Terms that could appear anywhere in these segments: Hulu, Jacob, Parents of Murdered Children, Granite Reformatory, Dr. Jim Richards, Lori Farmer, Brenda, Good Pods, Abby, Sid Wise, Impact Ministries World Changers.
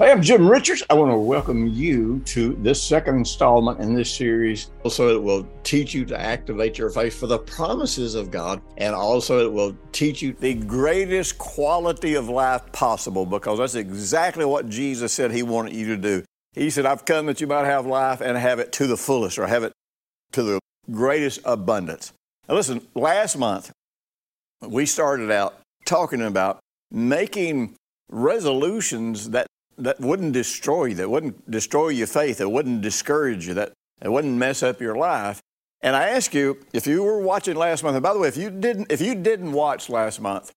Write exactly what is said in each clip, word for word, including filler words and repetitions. Hi, I'm Jim Richards. I want to welcome you to this second installment in this series. Also, it will teach you to activate your faith for the promises of God. And also, it will teach you the greatest quality of life possible, because that's exactly what Jesus said he wanted you to do. He said, I've come that you might have life and have it to the fullest, or have it to the greatest abundance. Now listen, last month, we started out talking about making resolutions that that wouldn't destroy you, that wouldn't destroy your faith, that wouldn't discourage you, that it wouldn't mess up your life. And I ask you, if you were watching last month, and by the way, if you didn't, if you didn't watch last month,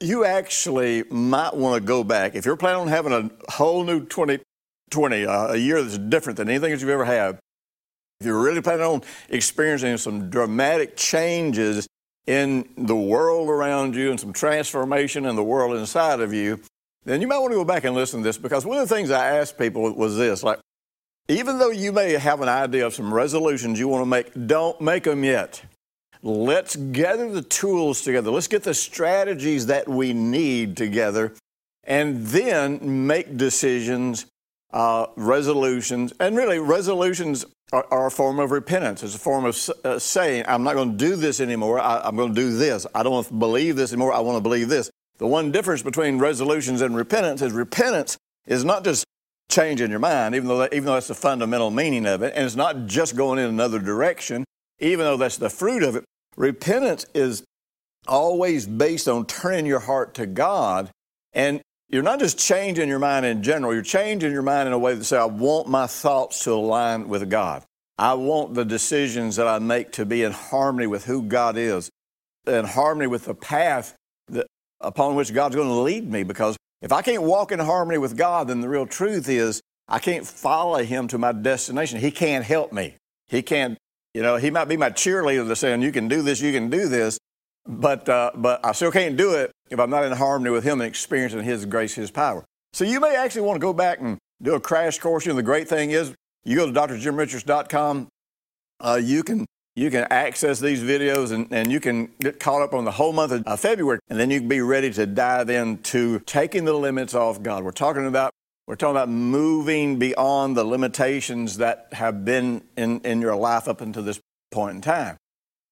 you actually might want to go back. If you're planning on having a whole new twenty twenty, uh, a year that's different than anything that you've ever had, if you're really planning on experiencing some dramatic changes in the world around you and some transformation in the world inside of you, then you might want to go back and listen to this, because one of the things I asked people was this, like, even though you may have an idea of some resolutions you want to make, don't make them yet. Let's gather the tools together. Let's get the strategies that we need together, and then make decisions, uh, resolutions. And really, resolutions are, are a form of repentance. It's a form of uh, saying, I'm not going to do this anymore. I, I'm going to do this. I don't want to believe this anymore. I want to believe this. The one difference between resolutions and repentance is repentance is not just changing your mind, even though that, even though that's the fundamental meaning of it, and it's not just going in another direction, even though that's the fruit of it. Repentance is always based on turning your heart to God, and you're not just changing your mind in general. You're changing your mind in a way that says, I want my thoughts to align with God. I want the decisions that I make to be in harmony with who God is, in harmony with the path that upon which God's going to lead me, because if I can't walk in harmony with God, then the real truth is I can't follow him to my destination. He can't help me. He can't, you know, he might be my cheerleader that's saying, you can do this, you can do this, but uh, but I still can't do it if I'm not in harmony with him and experiencing his grace, his power. So you may actually want to go back and do a crash course. You know, the great thing is you go to d r jim richards dot com, uh, you can You can access these videos, and, and you can get caught up on the whole month of February, and then you can be ready to dive into taking the limits off God. We're talking about we're talking about moving beyond the limitations that have been in, in your life up until this point in time.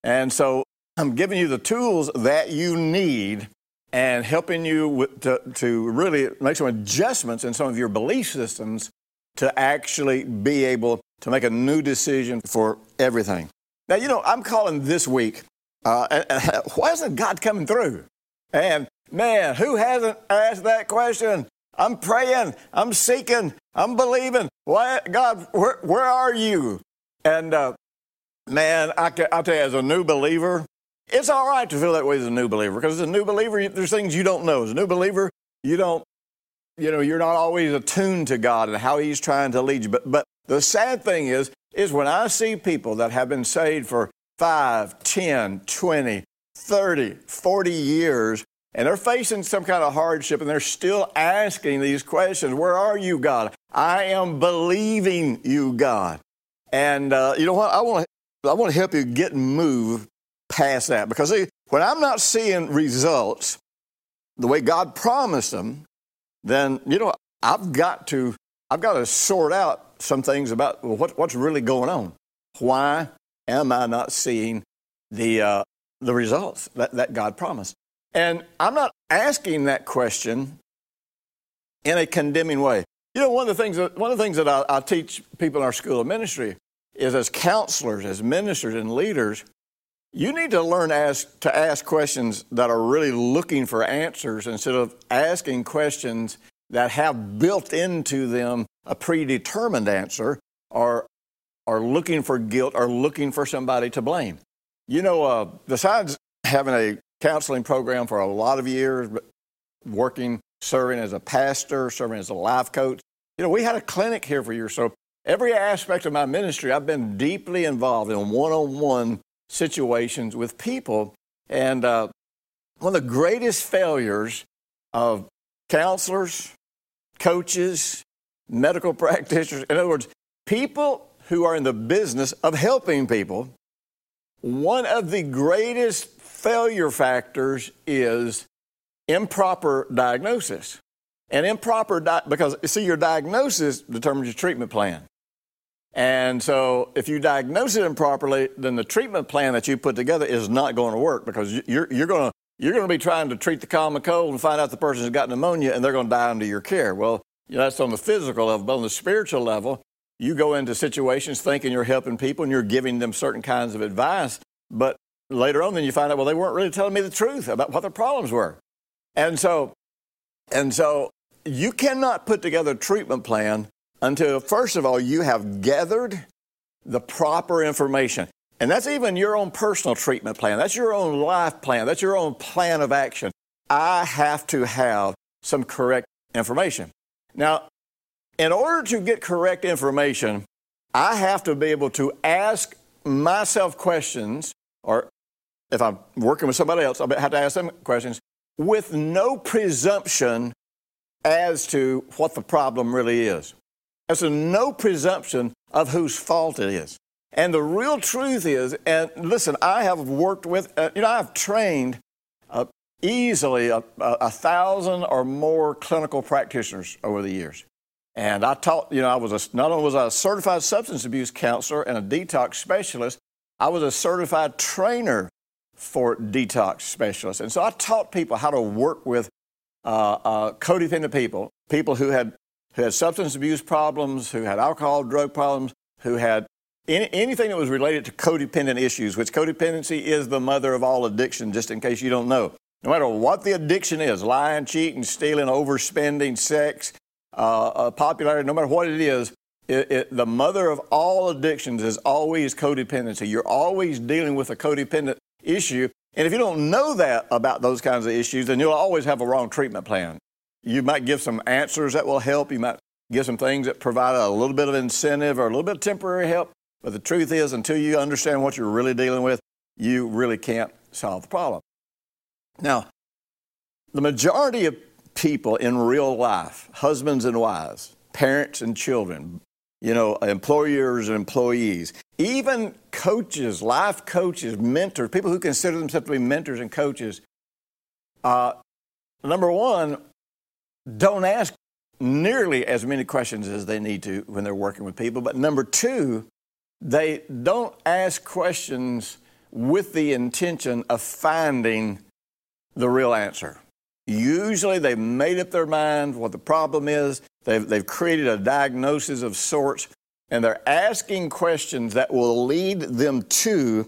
And so I'm giving you the tools that you need and helping you with, to, to really make some adjustments in some of your belief systems to actually be able to make a new decision for everything. Now, you know, I'm calling this week, uh, and, and why isn't God coming through? And man, who hasn't asked that question? I'm praying, I'm seeking, I'm believing. Why, God, where, where are you? And uh, man, I, I'll tell you, as a new believer, it's all right to feel that way as a new believer, because as a new believer, there's things you don't know. As a new believer, you don't, you know, you're not always attuned to God and how he's trying to lead you. But, but the sad thing is, is when I see people that have been saved for five, ten, twenty, thirty, forty years, and they're facing some kind of hardship, and they're still asking these questions, where are you, God? I am believing you, God. And uh, you know what? I want to I want to help you get and move past that, because see, when I'm not seeing results the way God promised them, then, you know, I've got to I've got to sort out some things about, well, what, what's really going on. Why am I not seeing the uh, the results that, that God promised? And I'm not asking that question in a condemning way. You know, one of the things that, one of the things that I, I teach people in our school of ministry is, as counselors, as ministers, and leaders, you need to learn to ask, to ask questions that are really looking for answers, instead of asking questions that have built into them a predetermined answer, or are looking for guilt, or looking for somebody to blame. You know, uh, besides having a counseling program for a lot of years, working, serving as a pastor, serving as a life coach, You know, we had a clinic here for a year or so. Every aspect of my ministry, I've been deeply involved in one-on-one situations with people. And uh, one of the greatest failures of counselors, coaches, medical practitioners, in other words, people who are in the business of helping people, one of the greatest failure factors is improper diagnosis. And improper, di- because, see, your diagnosis determines your treatment plan. And so if you diagnose it improperly, then the treatment plan that you put together is not going to work, because you're, you're going to you're going to be trying to treat the common cold and find out the person's got pneumonia and they're going to die under your care. Well, you know, that's on the physical level. But on the spiritual level, you go into situations thinking you're helping people and you're giving them certain kinds of advice. But later on, then you find out, well, they weren't really telling me the truth about what their problems were. And so, and so you cannot put together a treatment plan until, first of all, you have gathered the proper information. And that's even your own personal treatment plan. That's your own life plan. That's your own plan of action. I have to have some correct information. Now, in order to get correct information, I have to be able to ask myself questions, or if I'm working with somebody else, I have to ask them questions with no presumption as to what the problem really is. There's no presumption of whose fault it is. And the real truth is, and listen, I have worked with, uh, you know, I've trained uh, easily a, a, a thousand or more clinical practitioners over the years. And I taught, you know, I was a, not only was I a certified substance abuse counselor and a detox specialist, I was a certified trainer for detox specialists. And so I taught people how to work with uh, uh, codependent people, people who had who had substance abuse problems, who had alcohol, drug problems, who had any, anything that was related to codependent issues, which codependency is the mother of all addiction, just in case you don't know. No matter what the addiction is, lying, cheating, stealing, overspending, sex, uh, uh, popularity, no matter what it is, it, it, the mother of all addictions is always codependency. You're always dealing with a codependent issue. And if you don't know that about those kinds of issues, then you'll always have a wrong treatment plan. You might give some answers that will help. You might give some things that provide a little bit of incentive or a little bit of temporary help. But the truth is, until you understand what you're really dealing with, you really can't solve the problem. Now, the majority of people in real life, husbands and wives, parents and children, you know, employers and employees, even coaches, life coaches, mentors, people who consider themselves to be mentors and coaches, uh, number one, don't ask nearly as many questions as they need to when they're working with people. But number two, they don't ask questions with the intention of finding the real answer. Usually they've made up their mind what the problem is. They've, they've created a diagnosis of sorts, and they're asking questions that will lead them to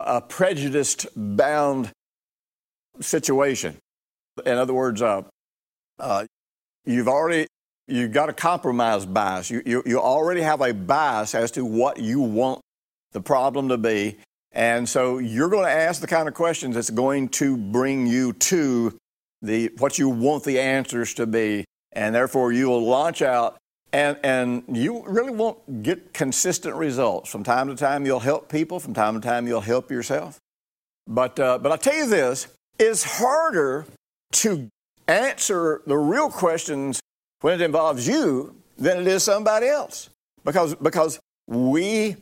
a prejudiced-bound situation. In other words, uh, Uh, you've already, you've got a compromise bias. You, you you already have a bias as to what you want the problem to be. And so you're going to ask the kind of questions that's going to bring you to the what you want the answers to be. And therefore you will launch out and, and you really won't get consistent results. From time to time, you'll help people. From time to time, you'll help yourself. But, uh, but I'll tell you this, it's harder to answer the real questions when it involves you than it is somebody else, because because we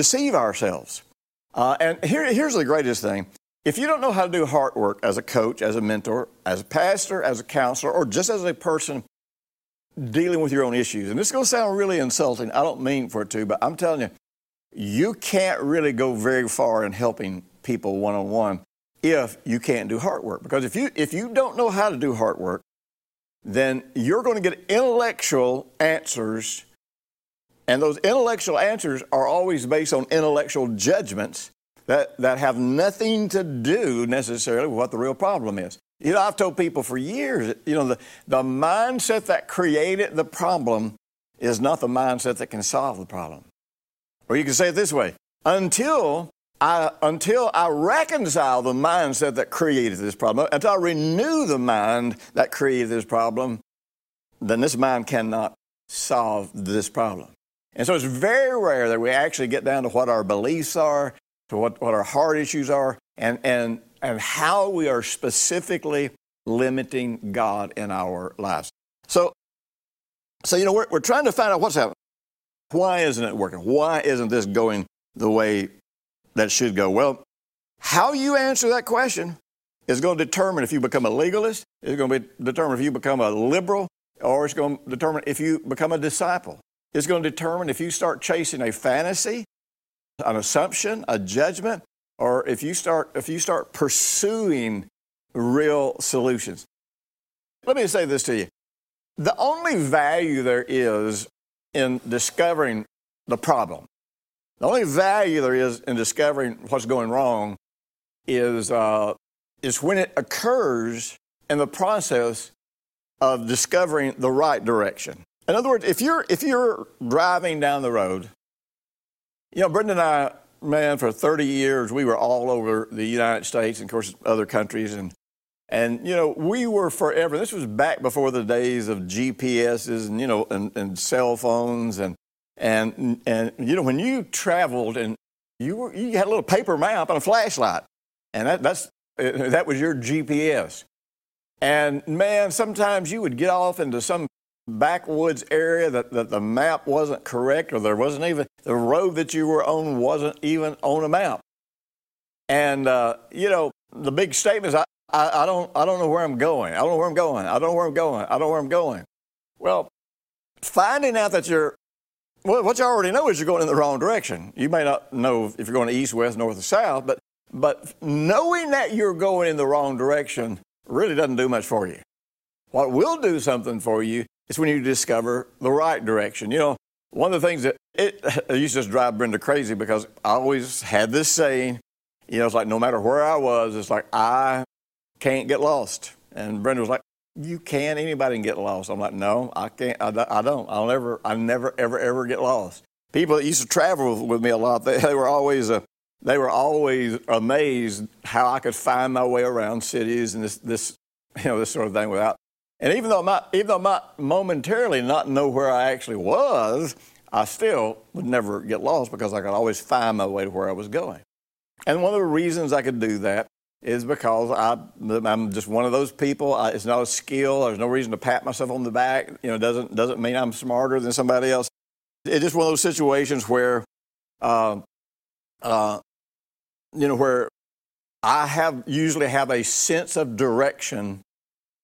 deceive ourselves. Uh, and here, here's the greatest thing. If you don't know how to do heart work as a coach, as a mentor, as a pastor, as a counselor, or just as a person dealing with your own issues, and this is going to sound really insulting. I don't mean for it to, but I'm telling you, you can't really go very far in helping people one-on-one if you can't do heart work. Because if you if you don't know how to do heart work, then you're going to get intellectual answers. And those intellectual answers are always based on intellectual judgments that, that have nothing to do necessarily with what the real problem is. You know, I've told people for years, you know, the, the mindset that created the problem is not the mindset that can solve the problem. Or you can say it this way, until... I, until I reconcile the mindset that created this problem, until I renew the mind that created this problem, then this mind cannot solve this problem. And so it's very rare that we actually get down to what our beliefs are, to what, what our heart issues are, and, and, and how we are specifically limiting God in our lives. So, so you know, we're, we're trying to find out what's happening. Why isn't it working? Why isn't this going the way that should go? Well, how you answer that question is going to determine if you become a legalist, it's going to be determined if you become a liberal, or it's going to determine if you become a disciple. It's going to determine if you start chasing a fantasy, an assumption, a judgment, or if you start if you start pursuing real solutions. Let me say this to you. The only value there is in discovering the problem, the only value there is in discovering what's going wrong is uh, is when it occurs in the process of discovering the right direction. In other words, if you're if you're driving down the road, you know, Brenda and I, man, for thirty years, we were all over the United States and, of course, other countries. And, and you know, we were forever. This was back before the days of G P S's and, you know, and, and cell phones. And, and, and you know, when you traveled and you were, you had a little paper map and a flashlight, and that, that's, that was your G P S. And, man, sometimes you would get off into some backwoods area that, that the map wasn't correct, or there wasn't even, the road that you were on wasn't even on a map. And, uh, you know, the big statement is, I, I, I, don't, I don't know where I'm going. I don't know where I'm going. I don't know where I'm going. I don't know where I'm going. Well, finding out that you're, well, what you already know is you're going in the wrong direction. You may not know if you're going east, west, north, or south, but but knowing that you're going in the wrong direction really doesn't do much for you. What will do something for you is when you discover the right direction. You know, one of the things that it, it used to just drive Brenda crazy, because I always had this saying, you know, it's like, no matter where I was, it's like, I can't get lost. And Brenda was like, you can, anybody can get lost. I'm like, no, I can't, I, I don't. I'll never, I never, ever, ever get lost. People that used to travel with me a lot, they, they were always a, They were always amazed how I could find my way around cities and this, this, you know, this sort of thing without. And even though I might, even though I might momentarily not know where I actually was, I still would never get lost because I could always find my way to where I was going. And one of the reasons I could do that is because I, I'm just one of those people. I, it's not a skill. There's no reason to pat myself on the back. You know, doesn't doesn't mean I'm smarter than somebody else. It's just one of those situations where, uh, uh, you know, where I have usually have a sense of direction.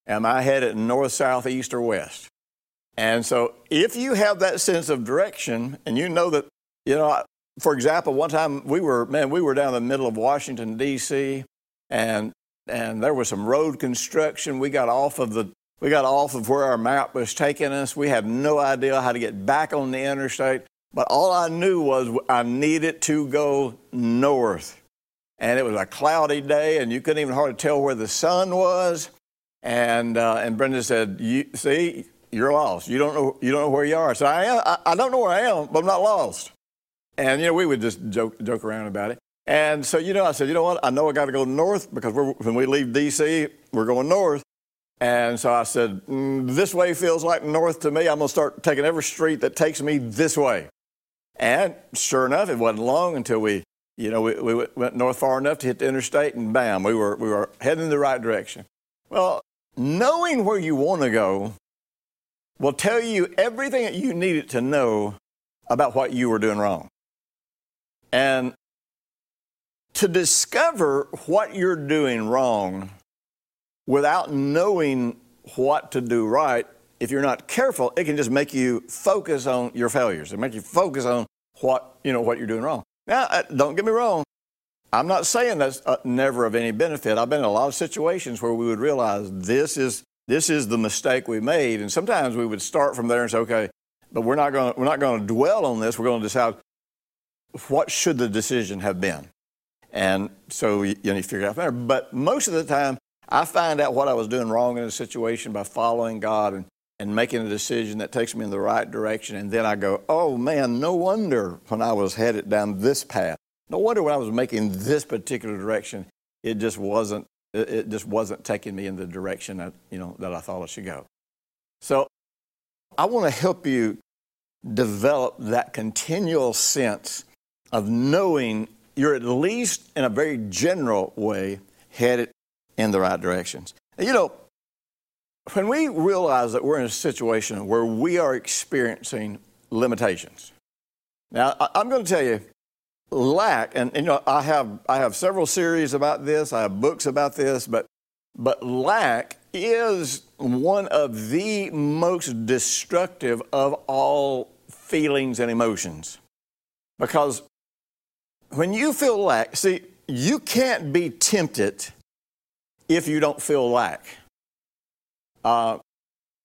Am I headed north, south, east, or west? And so if you have that sense of direction and you know that, you know, for example, one time we were, man, we were down in the middle of Washington, D C, and and there was some road construction. We got off of the, we got off of where our map was taking us. We had no idea how to get back on the interstate. But all I knew was I needed to go north. And it was a cloudy day, and you couldn't even hardly tell where the sun was. And uh, and Brenda said, you, "See, you're lost. You don't know. You don't know where you are." So I am. I, I don't know where I am, but I'm not lost. And you know, we would just joke joke around about it. And so you know, I said, "You know what? I know I got to go north because we're, when we leave D C, we're going north." And so I said, mm, "This way feels like north to me. I'm gonna start taking every street that takes me this way." And sure enough, it wasn't long until we. You know, we, we went north far enough to hit the interstate, and bam, we were we were heading in the right direction. Well, knowing where you want to go will tell you everything that you needed to know about what you were doing wrong. And to discover what you're doing wrong without knowing what to do right, if you're not careful, it can just make you focus on your failures. It makes you focus on what you know what you're doing wrong. Now, don't get me wrong. I'm not saying that's never of any benefit. I've been in a lot of situations where we would realize this is this is the mistake we made, and sometimes we would start from there and say, "Okay, but we're not going we're not going to dwell on this. We're going to decide what should the decision have been," and so you need to figure it out from there. But most of the time, I find out what I was doing wrong in a situation by following God and. and making a decision that takes me in the right direction. And then I go, oh, man, no wonder when I was headed down this path. No wonder when I was making this particular direction, it just wasn't it just wasn't taking me in the direction that, you know, that I thought I should go. So I want to help you develop that continual sense of knowing you're, at least in a very general way, headed in the right directions. And you know, when we realize that we're in a situation where we are experiencing limitations. Now, I'm going to tell you, lack, and, and you know, I have I have several series about this. I have books about this, but but lack is one of the most destructive of all feelings and emotions, because when you feel lack, see, you can't be tempted if you don't feel lack. Uh,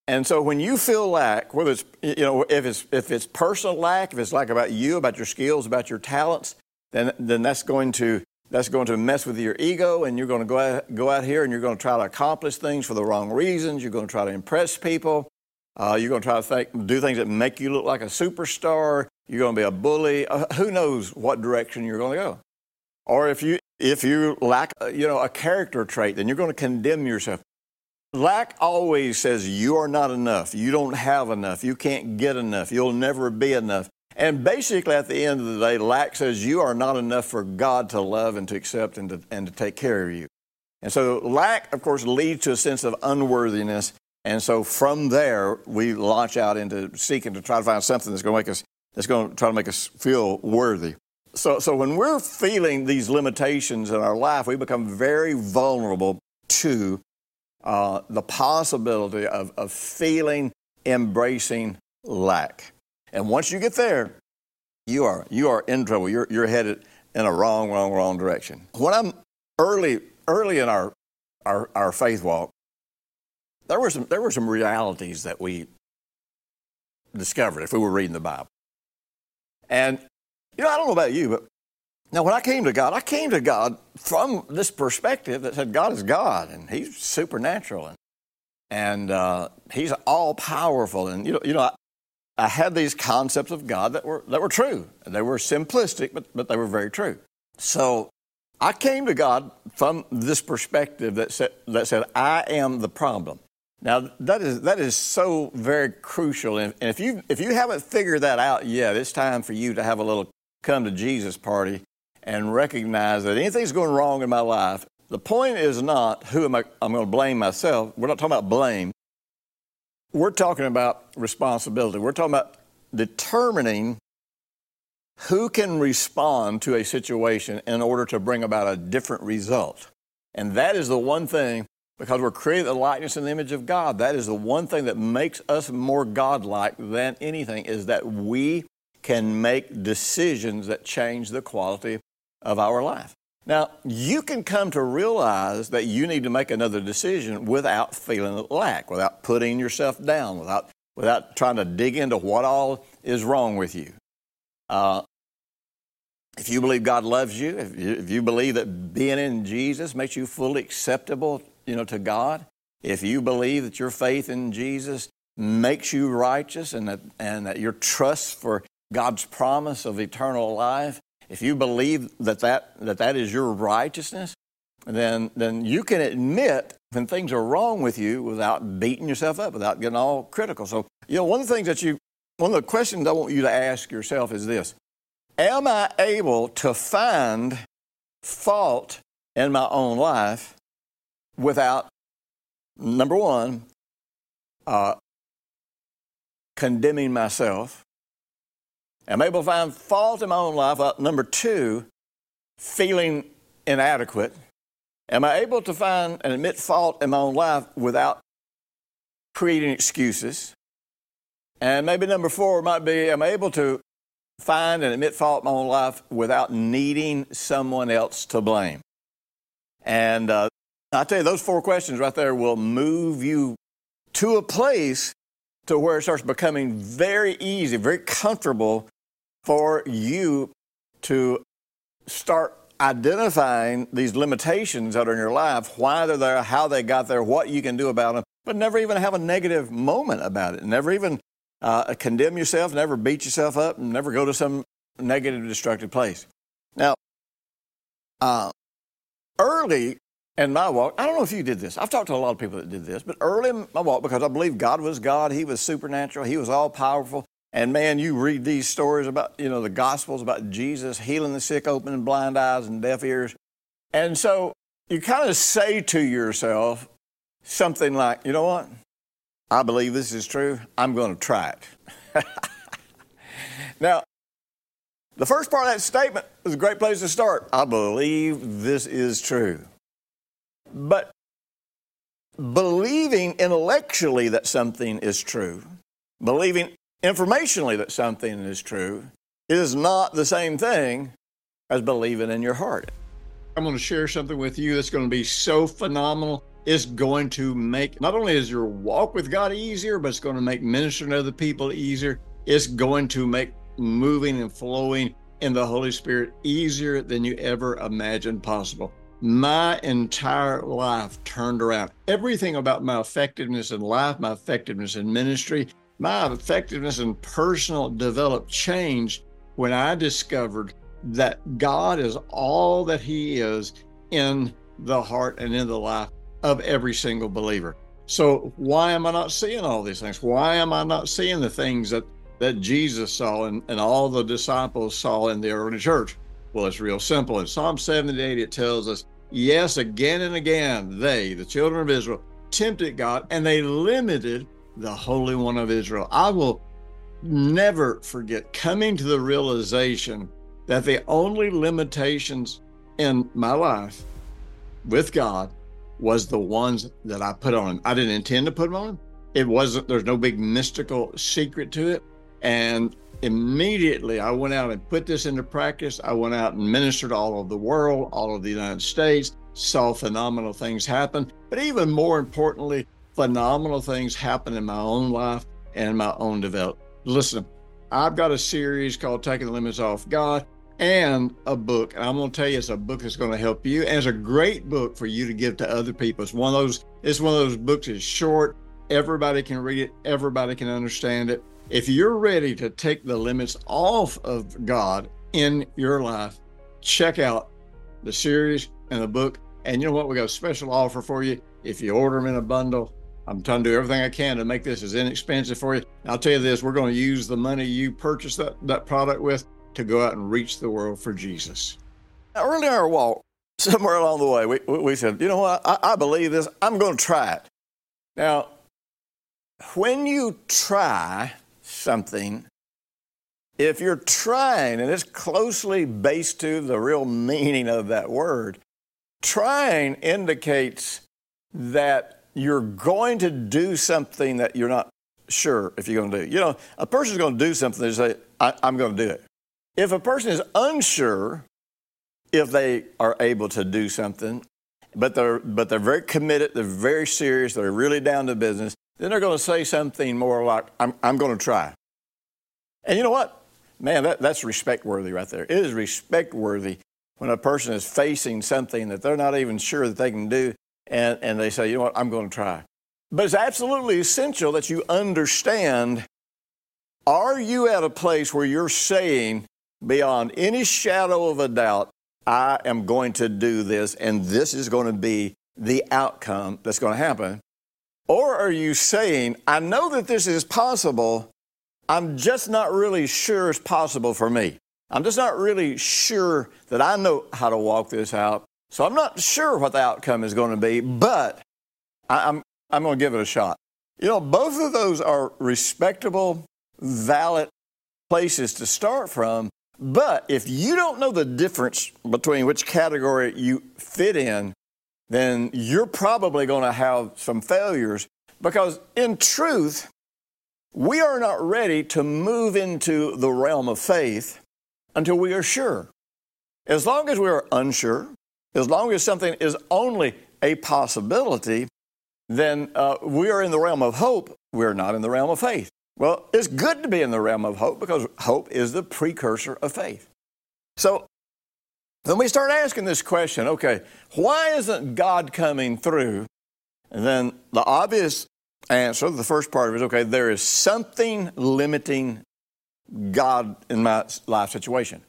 and so when you feel lack, whether it's, you know, if it's, if it's personal lack, if it's lack about you, about your skills, about your talents, then, then that's going to, that's going to mess with your ego, and you're going to go out, go out here and you're going to try to accomplish things for the wrong reasons. You're going to try to impress people. Uh, you're going to try to think, do things that make you look like a superstar. You're going to be a bully. Uh, who knows what direction you're going to go? Or if you if you lack, you know, a character trait, then you're going to condemn yourself. Lack always says you are not enough. You don't have enough. You can't get enough. You'll never be enough. And basically, at the end of the day, lack says you are not enough for God to love and to accept and to and to take care of you. And so lack, of course, leads to a sense of unworthiness. And so from there, we launch out into seeking to try to find something that's going to make us that's going to try to make us feel worthy. So, so when we're feeling these limitations in our life, we become very vulnerable to uh, the possibility of, of feeling, embracing lack. And once you get there, you are you are in trouble. You're you're headed in a wrong, wrong, wrong direction. When I'm early early in our our, our faith walk, there were some there were some realities that we discovered if we were reading the Bible. And, you know, I don't know about you, but now when I came to God, I came to God from this perspective that said God is God, and He's supernatural, and, and uh, He's all-powerful. And, you know, you know I, I had these concepts of God that were that were true. They were simplistic, but, but they were very true. So I came to God from this perspective that said, that said I am the problem. Now, that is that is so very crucial, and if you if you haven't figured that out yet, it's time for you to have a little come to Jesus party and recognize that anything's going wrong in my life. The point is not who am I, I'm going to blame myself. We're not talking about blame. We're talking about responsibility. We're talking about determining who can respond to a situation in order to bring about a different result. And that is the one thing. Because we're created in the likeness and the image of God. That is the one thing that makes us more God-like than anything, is that we can make decisions that change the quality of our life. Now, you can come to realize that you need to make another decision without feeling lack, without putting yourself down, without without trying to dig into what all is wrong with you. Uh, If you believe God loves you, if you, if you believe that being in Jesus makes you fully acceptable, you know, to God, if you believe that your faith in Jesus makes you righteous and that, and that your trust for God's promise of eternal life, if you believe that that, that, that is your righteousness, then, then you can admit when things are wrong with you without beating yourself up, without getting all critical. So, you know, one of the things that you, one of the questions I want you to ask yourself is this. Am I able to find fault in my own life without, number one, uh, condemning myself? Am I able to find fault in my own life without, number two, feeling inadequate? Am I able to find and admit fault in my own life without creating excuses? And maybe number four might be, am I able to find and admit fault in my own life without needing someone else to blame? And uh, I tell you, those four questions right there will move you to a place to where it starts becoming very easy, very comfortable for you to start identifying these limitations that are in your life, why they're there, how they got there, what you can do about them, but never even have a negative moment about it, never even Uh, condemn yourself, never beat yourself up, and never go to some negative, destructive place. Now, uh, early in my walk, I don't know if you did this. I've talked to a lot of people that did this, but early in my walk, because I believe God was God, He was supernatural, He was all-powerful. And man, you read these stories about, you know, the Gospels about Jesus healing the sick, opening blind eyes and deaf ears. And so you kind of say to yourself something like, you know what? I believe this is true. I'm going to try it. Now, the first part of that statement is a great place to start. I believe this is true. But believing intellectually that something is true, believing informationally that something is true, is not the same thing as believing in your heart. I'm going to share something with you that's going to be so phenomenal. It's going to make, not only is your walk with God easier, but it's going to make ministering to other people easier. It's going to make moving and flowing in the Holy Spirit easier than you ever imagined possible. My entire life turned around. Everything about my effectiveness in life, my effectiveness in ministry, my effectiveness in personal development changed when I discovered that God is all that He is in the heart and in the life of every single believer. So why am I not seeing all these things? Why am I not seeing the things that, that Jesus saw and, and all the disciples saw in the early church? Well, it's real simple. In Psalm seventy-eight, it tells us, yes, again and again, they, the children of Israel, tempted God, and they limited the Holy One of Israel. I will never forget coming to the realization that the only limitations in my life with God was the ones that I put on Him. I didn't intend to put them on Him. It wasn't, there's no big mystical secret to it. And immediately I went out and put this into practice. I went out and ministered all over the world, all of the United States, saw phenomenal things happen. But even more importantly, phenomenal things happen in my own life and my own development. Listen, I've got a series called Taking the Limits Off God and a book. And I'm going to tell you, it's a book that's going to help you. And it's a great book for you to give to other people. It's one of those, it's one of those books that's short. Everybody can read it. Everybody can understand it. If you're ready to take the limits off of God in your life, check out the series and the book. And you know what? We got a special offer for you. If you order them in a bundle, I'm trying to do everything I can to make this as inexpensive for you. And I'll tell you this, we're going to use the money you purchased that, that product with to go out and reach the world for Jesus. Now, early in our walk, somewhere along the way, we, we said, you know what? I, I believe this. I'm going to try it. Now, when you try something, if you're trying, and it's closely based to the real meaning of that word, trying indicates that you're going to do something that you're not sure if you're going to do. You know, a person's going to do something, they say, I, I'm going to do it. If a person is unsure if they are able to do something, but they're, but they're very committed, they're very serious, they're really down to business, then they're going to say something more like, I'm, I'm going to try. And you know what? Man, that, that's respect-worthy right there. It is respect-worthy when a person is facing something that they're not even sure that they can do, And, and they say, you know what, I'm going to try. But it's absolutely essential that you understand, are you at a place where you're saying beyond any shadow of a doubt, I am going to do this and this is going to be the outcome that's going to happen? Or are you saying, I know that this is possible, I'm just not really sure it's possible for me. I'm just not really sure that I know how to walk this out. So I'm not sure what the outcome is going to be, but I'm I'm going to give it a shot. You know, both of those are respectable, valid places to start from. But if you don't know the difference between which category you fit in, then you're probably going to have some failures, because in truth, we are not ready to move into the realm of faith until we are sure. As long as we are unsure, as long as something is only a possibility, then uh, we are in the realm of hope. We're not in the realm of faith. Well, it's good to be in the realm of hope, because hope is the precursor of faith. So then we start asking this question, okay, why isn't God coming through? And then the obvious answer, the first part of it is, okay, there is something limiting God in my life situation.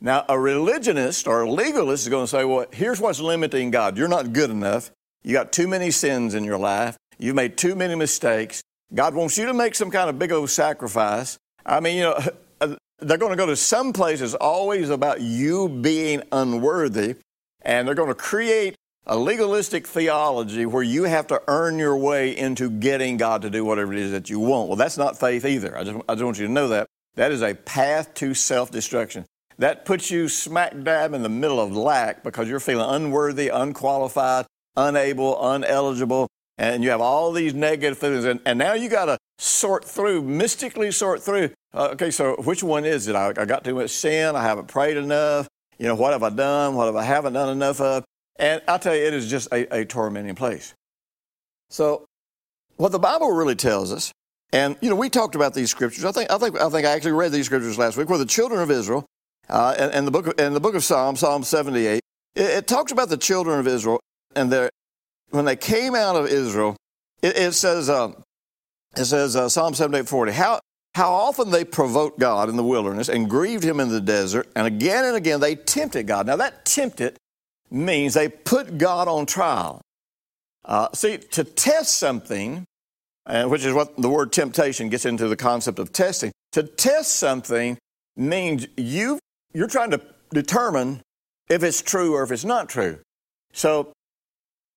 Now, a religionist or a legalist is going to say, well, here's what's limiting God. You're not good enough. You got too many sins in your life. You've made too many mistakes. God wants you to make some kind of big old sacrifice. I mean, you know, they're going to go to some places always about you being unworthy, and they're going to create a legalistic theology where you have to earn your way into getting God to do whatever it is that you want. Well, that's not faith either. I just, I just want you to know that. That is a path to self-destruction. That puts you smack dab in the middle of lack because you're feeling unworthy, unqualified, unable, uneligible, and you have all these negative feelings. And, and now you got to sort through, mystically sort through, uh, okay, so which one is it? I, I got too much sin. I haven't prayed enough. You know, what have I done? What have I haven't done enough of? And I tell you, it is just a, a tormenting place. So what the Bible really tells us, and, you know, we talked about these scriptures. I think I think, I think I actually read these scriptures last week, where the children of Israel, uh, and, and, the book, and the book of Psalms, Psalm seventy-eight, it, it talks about the children of Israel, and their, when they came out of Israel, it, it says, um, it says uh, Psalm seventy-eight, forty, how, how often they provoked God in the wilderness and grieved him in the desert, and again and again they tempted God. Now, that tempted means they put God on trial. Uh, see, to test something, Uh, which is what the word temptation gets into the concept of testing. To test something means you, you're trying to determine if it's true or if it's not true. So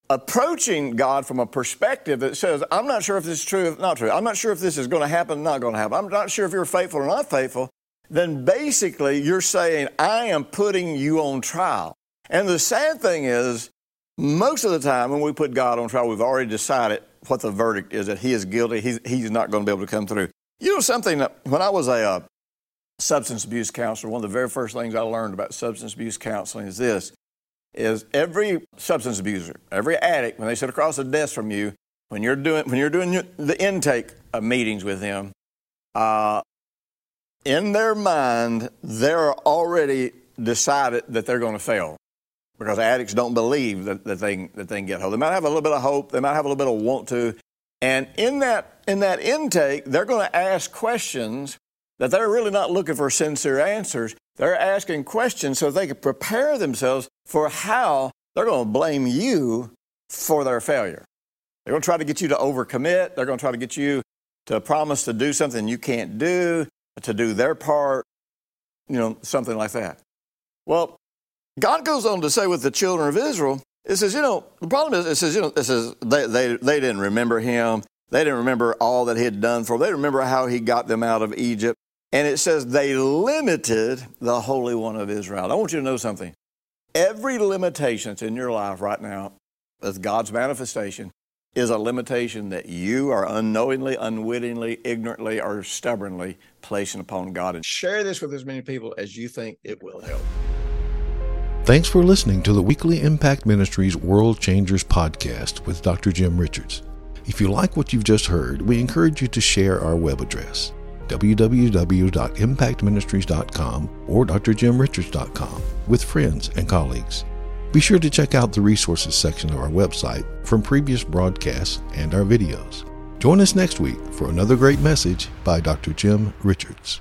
approaching God from a perspective that says, I'm not sure if this is true or not true. I'm not sure if this is going to happen or not going to happen. I'm not sure if you're faithful or not faithful. Then basically you're saying, I am putting you on trial. And the sad thing is, most of the time when we put God on trial, we've already decided what the verdict is, that he is guilty. He's, he's not going to be able to come through. You know something, that when I was a uh, substance abuse counselor, one of the very first things I learned about substance abuse counseling is this, is every substance abuser, every addict, when they sit across the desk from you, when you're doing, when you're doing your, the intake of meetings with them, uh, in their mind, they're already decided that they're going to fail. Because addicts don't believe that, that they that they can get hope. They might have a little bit of hope. They might have a little bit of want to. And in that in that intake, they're going to ask questions that they're really not looking for sincere answers. They're asking questions so they can prepare themselves for how they're going to blame you for their failure. They're going to try to get you to overcommit. They're going to try to get you to promise to do something you can't do, to do their part, you know, something like that. Well, God goes on to say with the children of Israel, it says, you know, the problem is, it says, you know, it says they, they, they didn't remember him. They didn't remember all that he had done for them. They didn't remember how he got them out of Egypt. And it says they limited the Holy One of Israel. I want you to know something. Every limitation that's in your life right now, as God's manifestation, is a limitation that you are unknowingly, unwittingly, ignorantly, or stubbornly placing upon God. And share this with as many people as you think it will help. Thanks for listening to the weekly Impact Ministries World Changers podcast with Doctor Jim Richards. If you like what you've just heard, we encourage you to share our web address, w w w dot impact ministries dot com or d r jim richards dot com, with friends and colleagues. Be sure to check out the resources section of our website from previous broadcasts and our videos. Join us next week for another great message by Doctor Jim Richards.